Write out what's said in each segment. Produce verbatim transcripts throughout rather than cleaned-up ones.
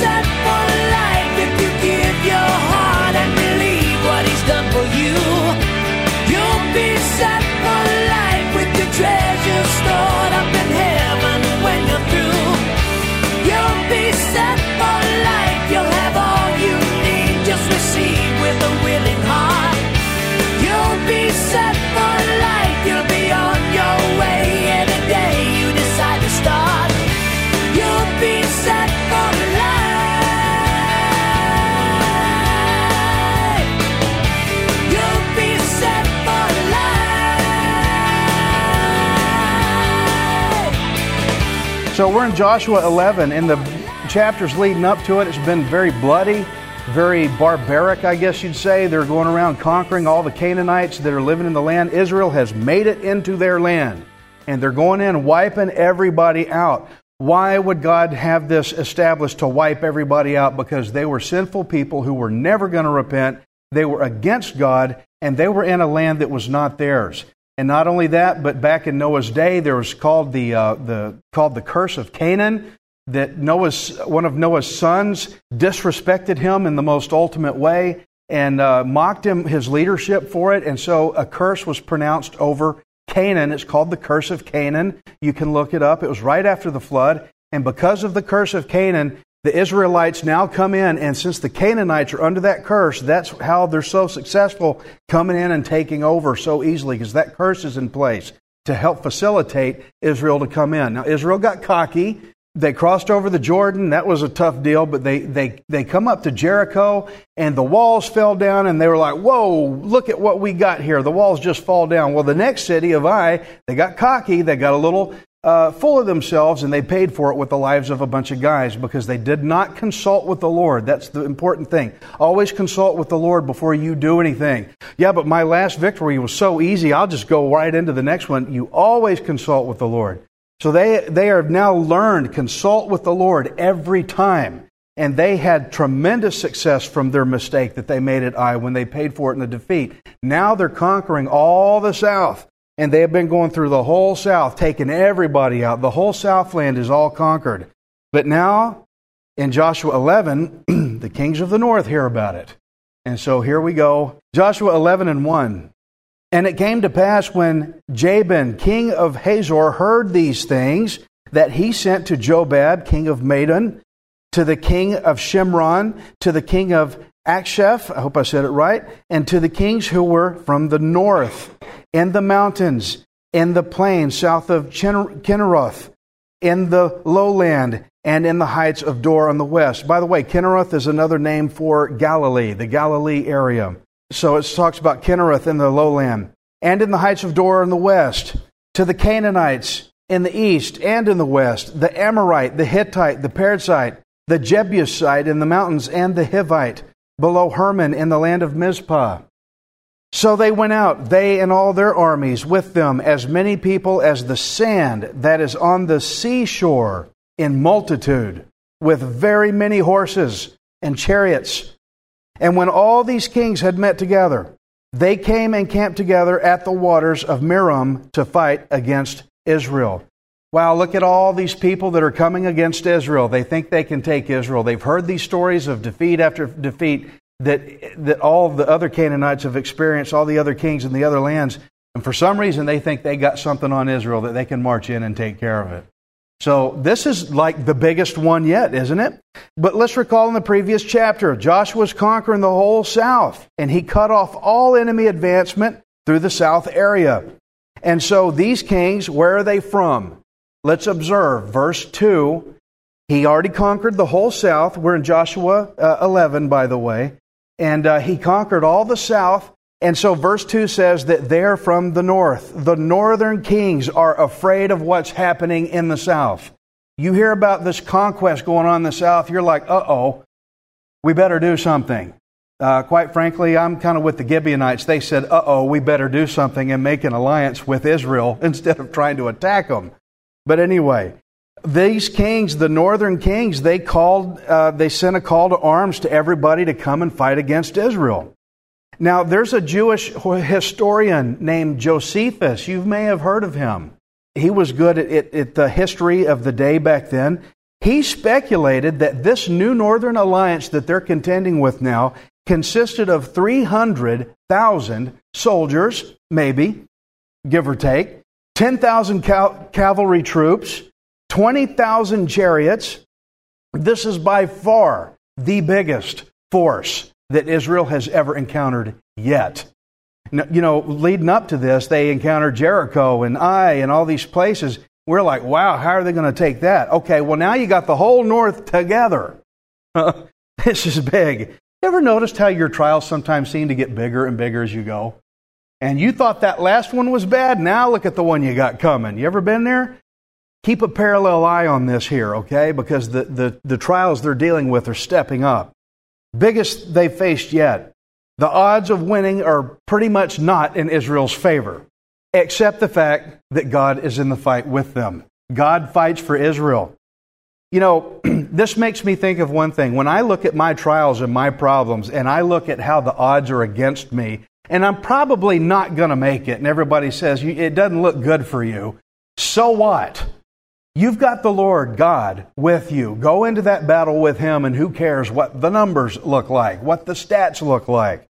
set for life if you give your heart and believe what He's done for you. You'll be set for life with your treasure stored up in heaven when you're through. You'll be set for life, you'll have all you need, just receive with a willing heart. You'll be set for life, you'll be on your way any day you decide to start. You'll be set for life. You'll be set for life. So we're in Joshua eleven, in the chapters leading up to it. It's been very bloody, very barbaric, I guess you'd say. They're going around conquering all the Canaanites that are living in the land. Israel has made it into their land, and they're going in wiping everybody out. Why would God have this established to wipe everybody out? Because they were sinful people who were never going to repent. They were against God, and they were in a land that was not theirs. And not only that, but back in Noah's day, there was called the uh, the called the Curse of Canaan, that Noah's one of Noah's sons disrespected him in the most ultimate way and uh, mocked him, his leadership for it. And so a curse was pronounced over Canaan. It's called the Curse of Canaan. You can look it up. It was right after the flood. And because of the Curse of Canaan, the Israelites now come in. And since the Canaanites are under that curse, that's how they're so successful, coming in and taking over so easily, because that curse is in place to help facilitate Israel to come in. Now, Israel got cocky. They crossed over the Jordan. That was a tough deal, but they, they, they come up to Jericho, and the walls fell down, and they were like, whoa, look at what we got here. The walls just fall down. Well, the next city, Ai, they got cocky. They got a little uh, full of themselves, and they paid for it with the lives of a bunch of guys because they did not consult with the Lord. That's the important thing. Always consult with the Lord before you do anything. Yeah, but my last victory was so easy, I'll just go right into the next one. You always consult with the Lord. So they they have now learned, consult with the Lord every time. And they had tremendous success from their mistake that they made at Ai when they paid for it in the defeat. Now they're conquering all the south. And they have been going through the whole south, taking everybody out. The whole southland is all conquered. But now, in Joshua eleven, the kings of the north hear about it. And so here we go. Joshua eleven and one. And it came to pass when Jabin, king of Hazor, heard these things, that he sent to Jobab, king of Madon, to the king of Shimron, to the king of Aksheph, I hope I said it right, and to the kings who were from the north, in the mountains, in the plain south of Kinneroth, in the lowland, and in the heights of Dor on the west. By the way, Kinneroth is another name for Galilee, the Galilee area. So it talks about Kinnereth in the lowland, and in the heights of Dor in the west, to the Canaanites in the east and in the west, the Amorite, the Hittite, the Perizzite, the Jebusite in the mountains, and the Hivite below Hermon in the land of Mizpah. So they went out, they and all their armies with them, as many people as the sand that is on the seashore in multitude, with very many horses and chariots. And when all these kings had met together, they came and camped together at the waters of Merom to fight against Israel. Wow, look at all these people that are coming against Israel. They think they can take Israel. They've heard these stories of defeat after defeat that that all the other Canaanites have experienced, all the other kings in the other lands. And for some reason, they think they got something on Israel that they can march in and take care of it. So this is like the biggest one yet, isn't it? But let's recall in the previous chapter, Joshua's conquering the whole south, and he cut off all enemy advancement through the south area. And so these kings, where are they from? Let's observe verse two. He already conquered the whole south. We're in Joshua uh, eleven, by the way. And uh, he conquered all the south. And so verse two says that they're from the north. The northern kings are afraid of what's happening in the south. You hear about this conquest going on in the south, you're like, uh-oh, we better do something. Uh, quite frankly, I'm kind of with the Gibeonites. They said, uh-oh, we better do something and make an alliance with Israel instead of trying to attack them. But anyway, these kings, the northern kings, they called, uh, they sent a call to arms to everybody to come and fight against Israel. Now, there's a Jewish historian named Josephus. You may have heard of him. He was good at, at, at the history of the day back then. He speculated that this new northern alliance that they're contending with now consisted of three hundred thousand soldiers, maybe, give or take, ten thousand cal- cavalry troops, twenty thousand chariots. This is by far the biggest force that Israel has ever encountered yet. Now, you know, leading up to this, they encountered Jericho and Ai and all these places. We're like, wow, how are they going to take that? Okay, well, now you got the whole north together. This is big. You ever noticed how your trials sometimes seem to get bigger and bigger as you go? And you thought that last one was bad. Now look at the one you got coming. You ever been there? Keep a parallel eye on this here, okay? Because the, the, the trials they're dealing with are stepping up. Biggest they've faced yet. The odds of winning are pretty much not in Israel's favor, except the fact that God is in the fight with them. God fights for Israel. You know, this makes me think of one thing. When I look at my trials and my problems, and I look at how the odds are against me, and I'm probably not going to make it, and everybody says, it doesn't look good for you, so what? You've got the Lord God with you. Go into that battle with Him, and who cares what the numbers look like, what the stats look like.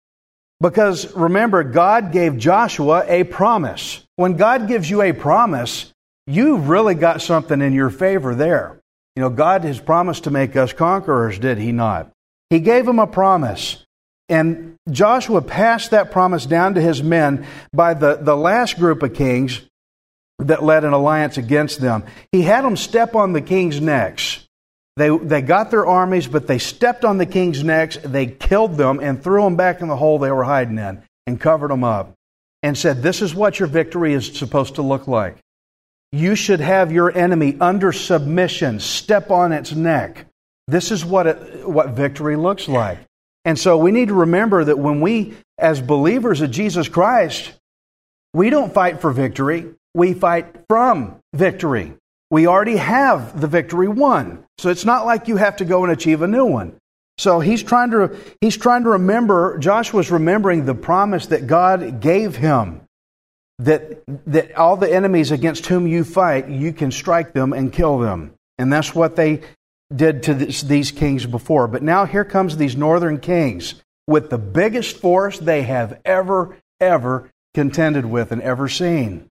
Because remember, God gave Joshua a promise. When God gives you a promise, you've really got something in your favor there. You know, God has promised to make us conquerors, did He not? He gave him a promise. And Joshua passed that promise down to his men by the, the last group of kings that led an alliance against them. He had them step on the king's necks. They, they got their armies, but they stepped on the king's necks. They killed them and threw them back in the hole they were hiding in and covered them up and said, this is what your victory is supposed to look like. You should have your enemy under submission, step on its neck. This is what it, what victory looks like. And so we need to remember that when we, as believers of Jesus Christ, we don't fight for victory, we fight from victory. We already have the victory won. So it's not like you have to go and achieve a new one. So he's trying to he's trying to remember, Joshua's remembering the promise that God gave him. That that all the enemies against whom you fight, you can strike them and kill them. And that's what they did to this, these kings before. But now here comes these northern kings with the biggest force they have ever, ever contended with and ever seen.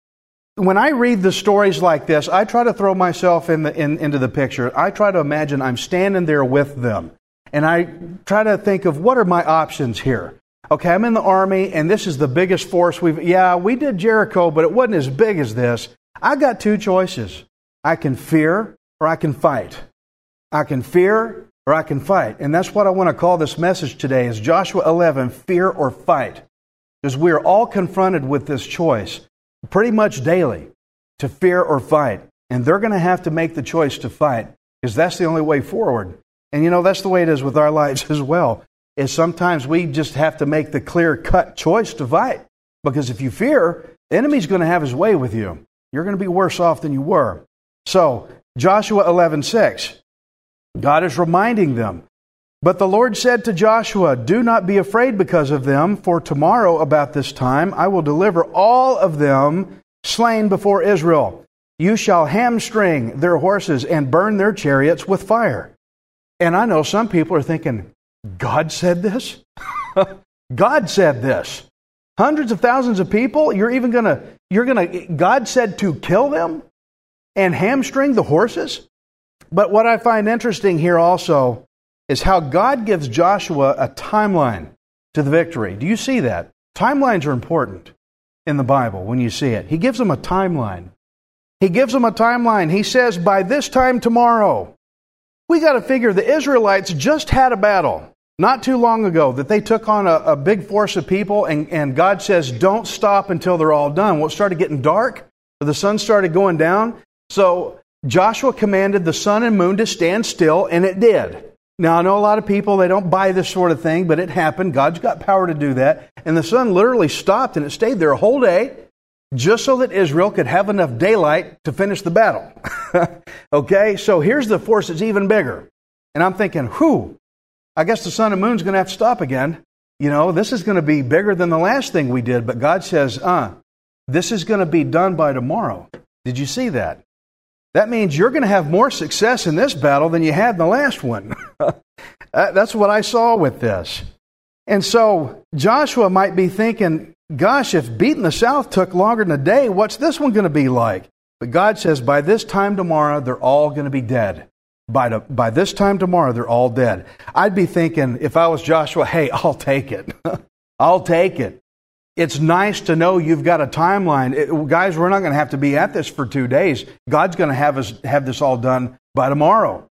When I read the stories like this, I try to throw myself in the in, into the picture. I try to imagine I'm standing there with them. And I try to think of what are my options here. Okay, I'm in the army, and this is the biggest force we've... Yeah, we did Jericho, but it wasn't as big as this. I got two choices. I can fear, or I can fight. I can fear, or I can fight. And that's what I want to call this message today, is Joshua eleven, fear or fight. Because we are all confronted with this choice pretty much daily, to fear or fight. And they're going to have to make the choice to fight, because that's the only way forward. And you know, that's the way it is with our lives as well. Is sometimes we just have to make the clear-cut choice to fight. Because if you fear, the enemy's going to have his way with you. You're going to be worse off than you were. So, Joshua eleven six, God is reminding them. But the Lord said to Joshua, do not be afraid because of them, for tomorrow about this time I will deliver all of them slain before Israel. You shall hamstring their horses and burn their chariots with fire. And I know some people are thinking, God said this? God said this. Hundreds of thousands of people, you're even going to, you're going to, God said to kill them and hamstring the horses? But what I find interesting here also is how God gives Joshua a timeline to the victory. Do you see that? Timelines are important in the Bible when you see it. He gives them a timeline. He gives them a timeline. He says, by this time tomorrow. We got to figure the Israelites just had a battle not too long ago that they took on a, a big force of people, and, and God says, don't stop until they're all done. Well, it started getting dark. The sun started going down. So Joshua commanded the sun and moon to stand still, and it did. Now, I know a lot of people, they don't buy this sort of thing, but it happened. God's got power to do that. And the sun literally stopped, and it stayed there a whole day just so that Israel could have enough daylight to finish the battle. Okay, so here's the force that's even bigger. And I'm thinking, whew, I guess the sun and moon's going to have to stop again. You know, this is going to be bigger than the last thing we did. But God says, uh, this is going to be done by tomorrow. Did you see that? That means you're going to have more success in this battle than you had in the last one. That's what I saw with this. And so Joshua might be thinking, gosh, if beating the South took longer than a day, what's this one going to be like? But God says, by this time tomorrow, they're all going to be dead. By, to, by this time tomorrow, they're all dead. I'd be thinking, if I was Joshua, hey, I'll take it. I'll take it. It's nice to know you've got a timeline. It, guys, we're not going to have to be at this for two days. God's going to have us have this all done by tomorrow.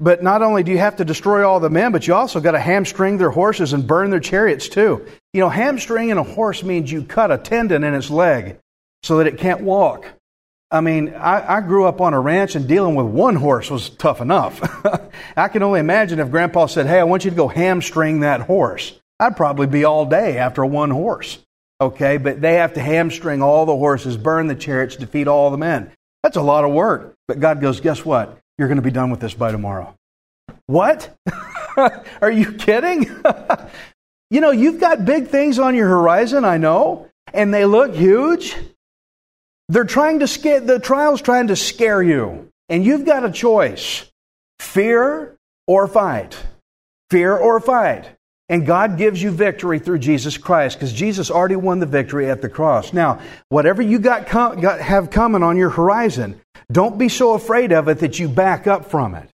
But not only do you have to destroy all the men, but you also got to hamstring their horses and burn their chariots too. You know, hamstringing a horse means you cut a tendon in its leg so that it can't walk. I mean, I, I grew up on a ranch, and dealing with one horse was tough enough. I can only imagine if Grandpa said, hey, I want you to go hamstring that horse. I'd probably be all day after one horse. Okay, but they have to hamstring all the horses, burn the chariots, defeat all the men. That's a lot of work. But God goes, guess what? You're going to be done with this by tomorrow. What? Are you kidding? You know, you've got big things on your horizon, I know, and they look huge. They're trying to scare, the trial's trying to scare you. And you've got a choice, fear or fight, fear or fight. And God gives you victory through Jesus Christ, because Jesus already won the victory at the cross. Now, whatever you got, com- got have coming on your horizon, don't be so afraid of it that you back up from it,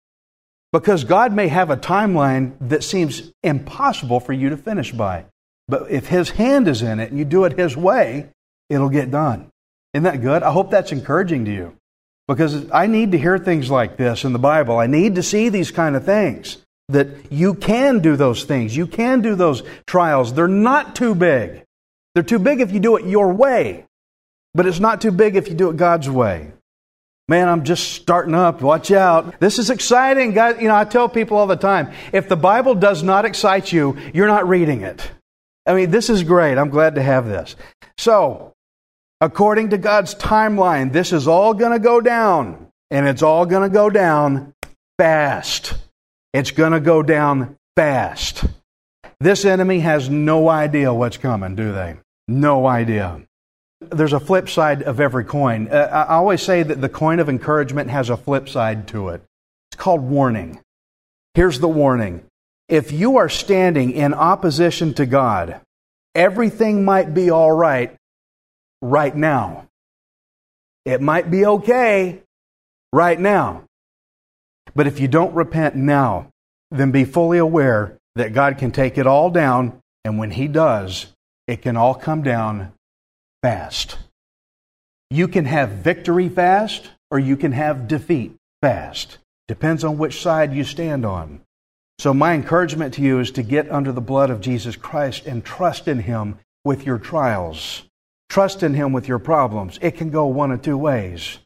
because God may have a timeline that seems impossible for you to finish by. But if His hand is in it and you do it His way, it'll get done. Isn't that good? I hope that's encouraging to you, because I need to hear things like this in the Bible. I need to see these kind of things. That you can do those things. You can do those trials. They're not too big. They're too big if you do it your way. But it's not too big if you do it God's way. Man, I'm just starting up. Watch out. This is exciting, guys. You know, I tell people all the time, if the Bible does not excite you, you're not reading it. I mean, this is great. I'm glad to have this. So, according to God's timeline, this is all going to go down. And it's all going to go down fast. It's going to go down fast. This enemy has no idea what's coming, do they? No idea. There's a flip side of every coin. Uh, I always say that the coin of encouragement has a flip side to it. It's called warning. Here's the warning. If you are standing in opposition to God, everything might be all right right now. It might be okay right now. But if you don't repent now, then be fully aware that God can take it all down. And when He does, it can all come down fast. You can have victory fast, or you can have defeat fast. Depends on which side you stand on. So my encouragement to you is to get under the blood of Jesus Christ and trust in Him with your trials. Trust in Him with your problems. It can go one of two ways.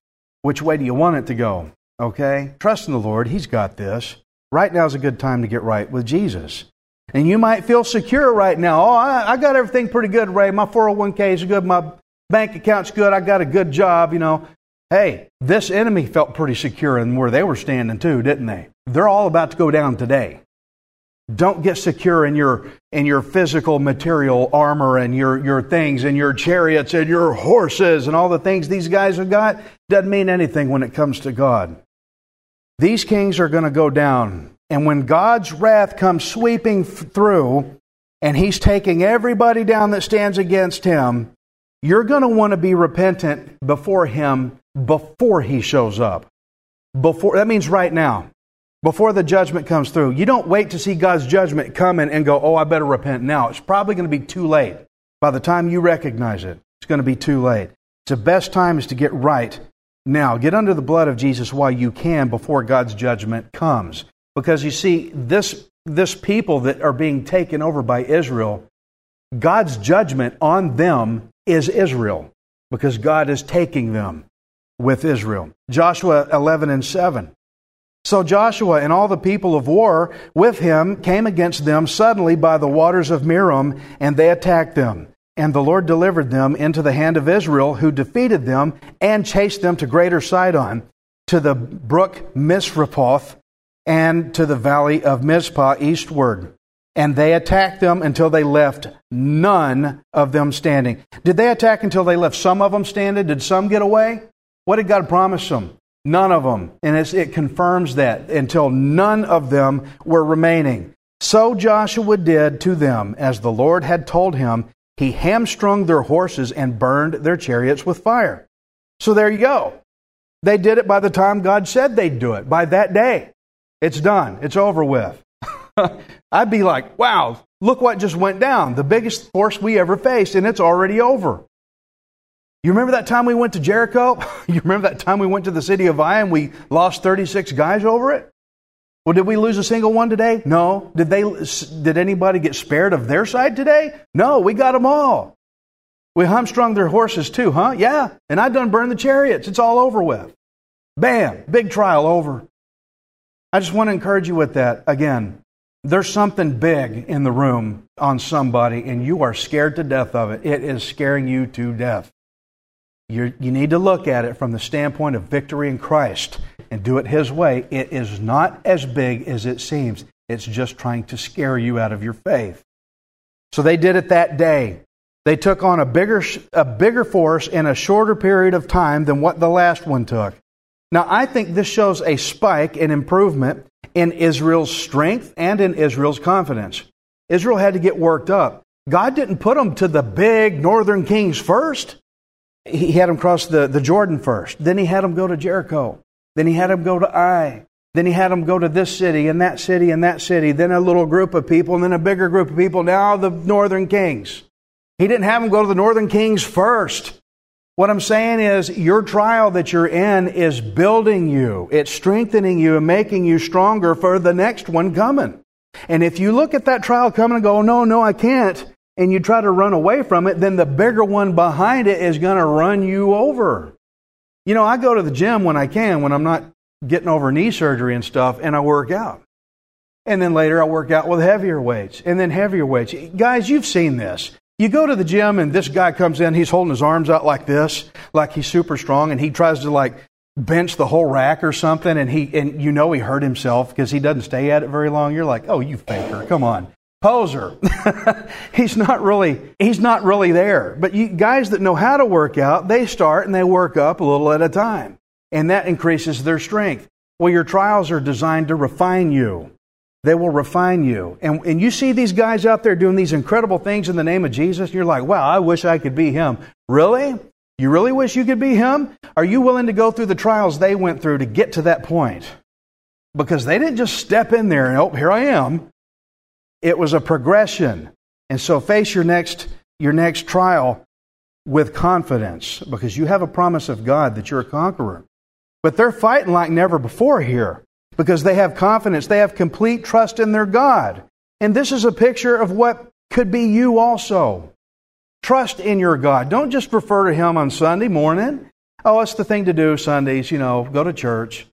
Which way do you want it to go? Okay, trust in the Lord. He's got this. Right now is a good time to get right with Jesus. And you might feel secure right now. Oh, I, I got everything pretty good, Ray. My four oh one k is good. My bank account's good. I got a good job, you know. Hey, this enemy felt pretty secure in where they were standing too, didn't they? They're all about to go down today. Don't get secure in your in your physical material armor and your, your things and your chariots and your horses and all the things these guys have got. Doesn't mean anything when it comes to God. These kings are going to go down. And when God's wrath comes sweeping through and He's taking everybody down that stands against Him, you're going to want to be repentant before Him before He shows up. Before, that means right now, before the judgment comes through. You don't wait to see God's judgment coming and go, oh, I better repent now. It's probably going to be too late. By the time you recognize it, it's going to be too late. The best time is to get right now, get under the blood of Jesus while you can before God's judgment comes. Because you see, this, this people that are being taken over by Israel, God's judgment on them is Israel, because God is taking them with Israel. Joshua eleven and seven So Joshua and all the people of war with him came against them suddenly by the waters of Merom, and they attacked them. And the Lord delivered them into the hand of Israel, who defeated them and chased them to greater Sidon, to the brook Misrepoth, and to the valley of Mizpah eastward. And they attacked them until they left none of them standing. Did they attack until they left some of them standing? Did some get away? What did God promise them? None of them. And it's, it confirms that, until none of them were remaining. So Joshua did to them as the Lord had told him. He hamstrung their horses and burned their chariots with fire. So there you go. They did it by the time God said they'd do it. By that day, it's done. It's over with. I'd be like, wow, look what just went down. The biggest force we ever faced, and it's already over. You remember that time we went to Jericho? You remember that time we went to the city of Ai and we lost thirty-six guys over it? Well, did we lose a single one today? No. Did they? Did anybody get spared of their side today? No, we got them all. We hamstrung their horses too, huh? Yeah, and I done burned the chariots. It's all over with. Bam, big trial over. I just want to encourage you with that again. There's something big in the room on somebody, and you are scared to death of it. It is scaring you to death. You're, you need to look at it from the standpoint of victory in Christ and do it His way. It is not as big as it seems. It's just trying to scare you out of your faith. So they did it that day. They took on a bigger, a bigger force in a shorter period of time than what the last one took. Now, I think this shows a spike in improvement in Israel's strength and in Israel's confidence. Israel had to get worked up. God didn't put them to the big northern kings first. He had them cross the, the Jordan first. Then he had them go to Jericho. Then he had them go to Ai. Then he had them go to this city and that city and that city. Then a little group of people and then a bigger group of people. Now the northern kings. He didn't have them go to the northern kings first. What I'm saying is your trial that you're in is building you. It's strengthening you and making you stronger for the next one coming. And if you look at that trial coming and go, no, no, I can't, and you try to run away from it, then the bigger one behind it is going to run you over. You know, I go to the gym when I can, when I'm not getting over knee surgery and stuff, and I work out. And then later I work out with heavier weights, and then heavier weights. Guys, you've seen this. You go to the gym, and this guy comes in, he's holding his arms out like this, like he's super strong, and he tries to, like, bench the whole rack or something, and he and you know he hurt himself because he doesn't stay at it very long. You're like, oh, you faker, come on. Poser. he's not really he's not really there. But you guys that know how to work out, they start and they work up a little at a time. And that increases their strength. Well, your trials are designed to refine you. They will refine you. And and you see these guys out there doing these incredible things in the name of Jesus, you're like, wow, I wish I could be him. Really? You really wish you could be him? Are you willing to go through the trials they went through to get to that point? Because they didn't just step in there and, oh, here I am. It was a progression. And so face your next your next trial with confidence, because you have a promise of God that you're a conqueror. But they're fighting like never before here because they have confidence. They have complete trust in their God. And this is a picture of what could be you also. Trust in your God. Don't just refer to Him on Sunday morning. Oh, it's the thing to do Sundays, you know, go to church.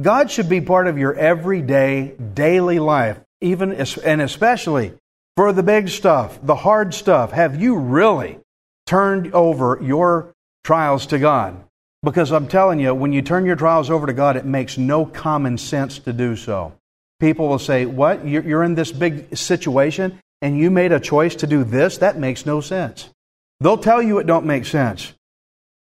God should be part of your everyday, daily life. Even and especially for the big stuff, the hard stuff. Have you really turned over your trials to God? Because I'm telling you, when you turn your trials over to God, it makes no common sense to do so. People will say, what? You're in this big situation and you made a choice to do this? That makes no sense. They'll tell you it don't make sense.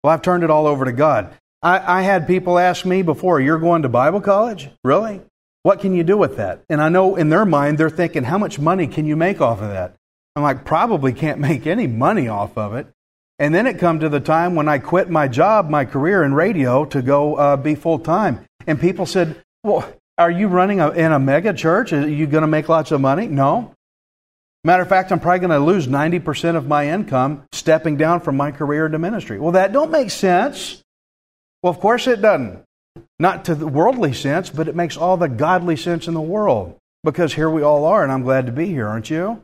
Well, I've turned it all over to God. I, I had people ask me before, you're going to Bible college? Really? What can you do with that? And I know in their mind, they're thinking, how much money can you make off of that? I'm like, probably can't make any money off of it. And then it come to the time when I quit my job, my career in radio to go uh, be full time. And people said, well, are you running a, in a mega church? Are you going to make lots of money? No. Matter of fact, I'm probably going to lose ninety percent of my income stepping down from my career into ministry. Well, that don't make sense. Well, of course it doesn't. Not to the worldly sense, but it makes all the godly sense in the world. Because here we all are, and I'm glad to be here, aren't you?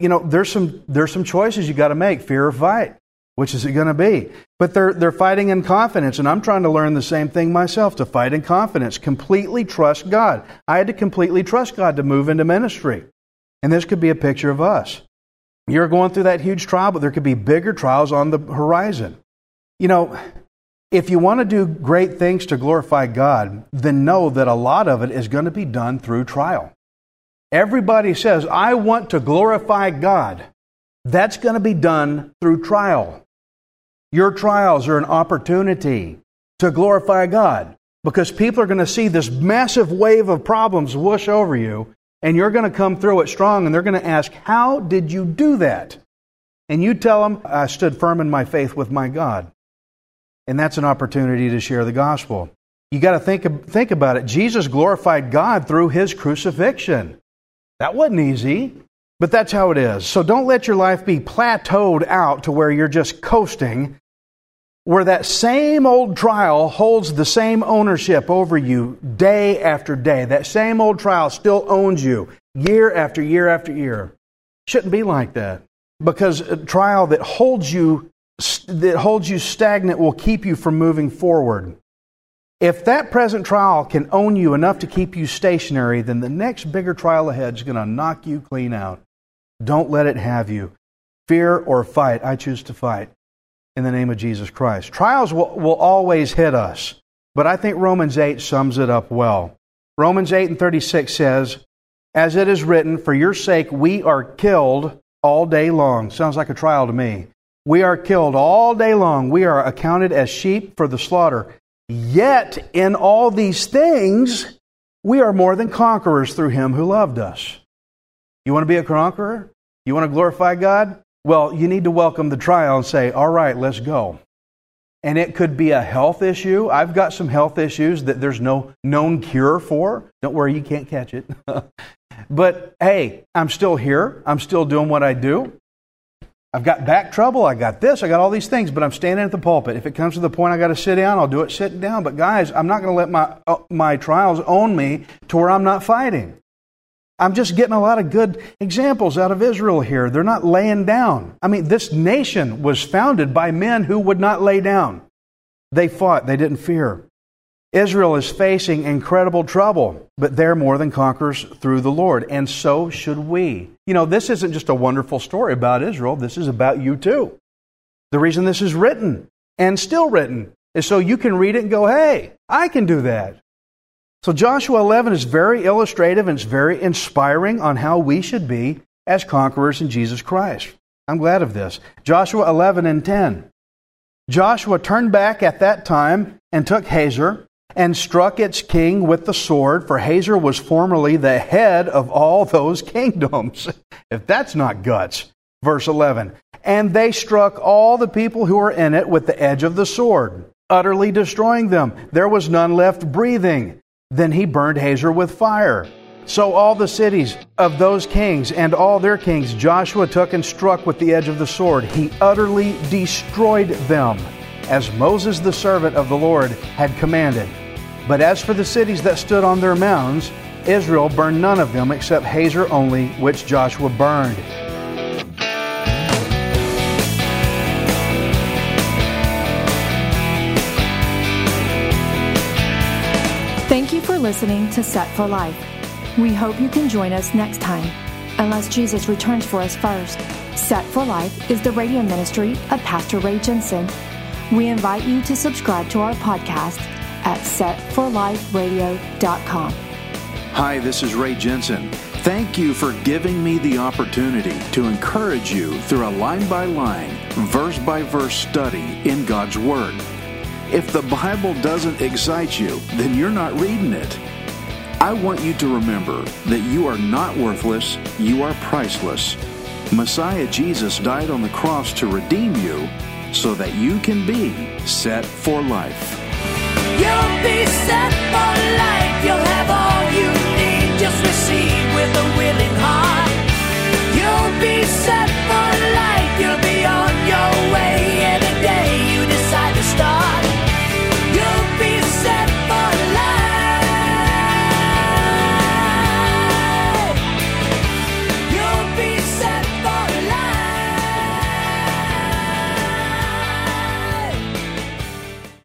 You know, there's some there's some choices you got to make, fear or fight. Which is it going to be? But they're they're fighting in confidence, and I'm trying to learn the same thing myself, to fight in confidence, completely trust God. I had to completely trust God to move into ministry. And this could be a picture of us. You're going through that huge trial, but there could be bigger trials on the horizon. You know, if you want to do great things to glorify God, then know that a lot of it is going to be done through trial. Everybody says, I want to glorify God. That's going to be done through trial. Your trials are an opportunity to glorify God, because people are going to see this massive wave of problems whoosh over you, and you're going to come through it strong, and they're going to ask, how did you do that? And you tell them, I stood firm in my faith with my God. And that's an opportunity to share the gospel. You got to think, think about it. Jesus glorified God through his crucifixion. That wasn't easy, but that's how it is. So don't let your life be plateaued out to where you're just coasting, where that same old trial holds the same ownership over you day after day. That same old trial still owns you year after year after year. Shouldn't be like that, because a trial that holds you that holds you stagnant will keep you from moving forward. If that present trial can own you enough to keep you stationary, then the next bigger trial ahead is going to knock you clean out. Don't let it have you. Fear or fight. I choose to fight. In the name of Jesus Christ. Trials will, will always hit us. But I think Romans eight sums it up well. Romans eight and thirty-six says, as it is written, for your sake we are killed all day long. Sounds like a trial to me. We are killed all day long. We are accounted as sheep for the slaughter. Yet in all these things we are more than conquerors through him who loved us. You want to be a conqueror? You want to glorify God? Well, you need to welcome the trial and say, all right, let's go. And it could be a health issue. I've got some health issues that there's no known cure for. Don't worry, you can't catch it. But hey, I'm still here. I'm still doing what I do. I've got back trouble. I got this. I got all these things, but I'm standing at the pulpit. If it comes to the point I got to sit down, I'll do it sitting down. But guys, I'm not going to let my uh, my trials own me to where I'm not fighting. I'm just getting a lot of good examples out of Israel here. They're not laying down. I mean, this nation was founded by men who would not lay down. They fought. They didn't fear. Israel is facing incredible trouble, but they're more than conquerors through the Lord, and so should we. You know, this isn't just a wonderful story about Israel. This is about you too. The reason this is written and still written is so you can read it and go, hey, I can do that. So Joshua eleven is very illustrative and it's very inspiring on how we should be as conquerors in Jesus Christ. I'm glad of this. Joshua eleven and ten. Joshua turned back at that time and took Hazor and struck its king with the sword, for Hazor was formerly the head of all those kingdoms. If that's not guts. Verse eleven. And they struck all the people who were in it with the edge of the sword, utterly destroying them. There was none left breathing. Then he burned Hazor with fire. So all the cities of those kings and all their kings Joshua took and struck with the edge of the sword. He utterly destroyed them, as Moses the servant of the Lord had commanded. But as for the cities that stood on their mounds, Israel burned none of them except Hazor only, which Joshua burned. Thank you for listening to Set for Life. We hope you can join us next time, unless Jesus returns for us first. Set for Life is the radio ministry of Pastor Ray Jensen. We invite you to subscribe to our podcast at set for life radio dot com. Hi, this is Ray Jensen. Thank you for giving me the opportunity to encourage you through a line-by-line, verse-by-verse study in God's Word. If the Bible doesn't excite you, then you're not reading it. I want you to remember that you are not worthless, you are priceless. Messiah Jesus died on the cross to redeem you so that you can be set for life. You'll be set for life.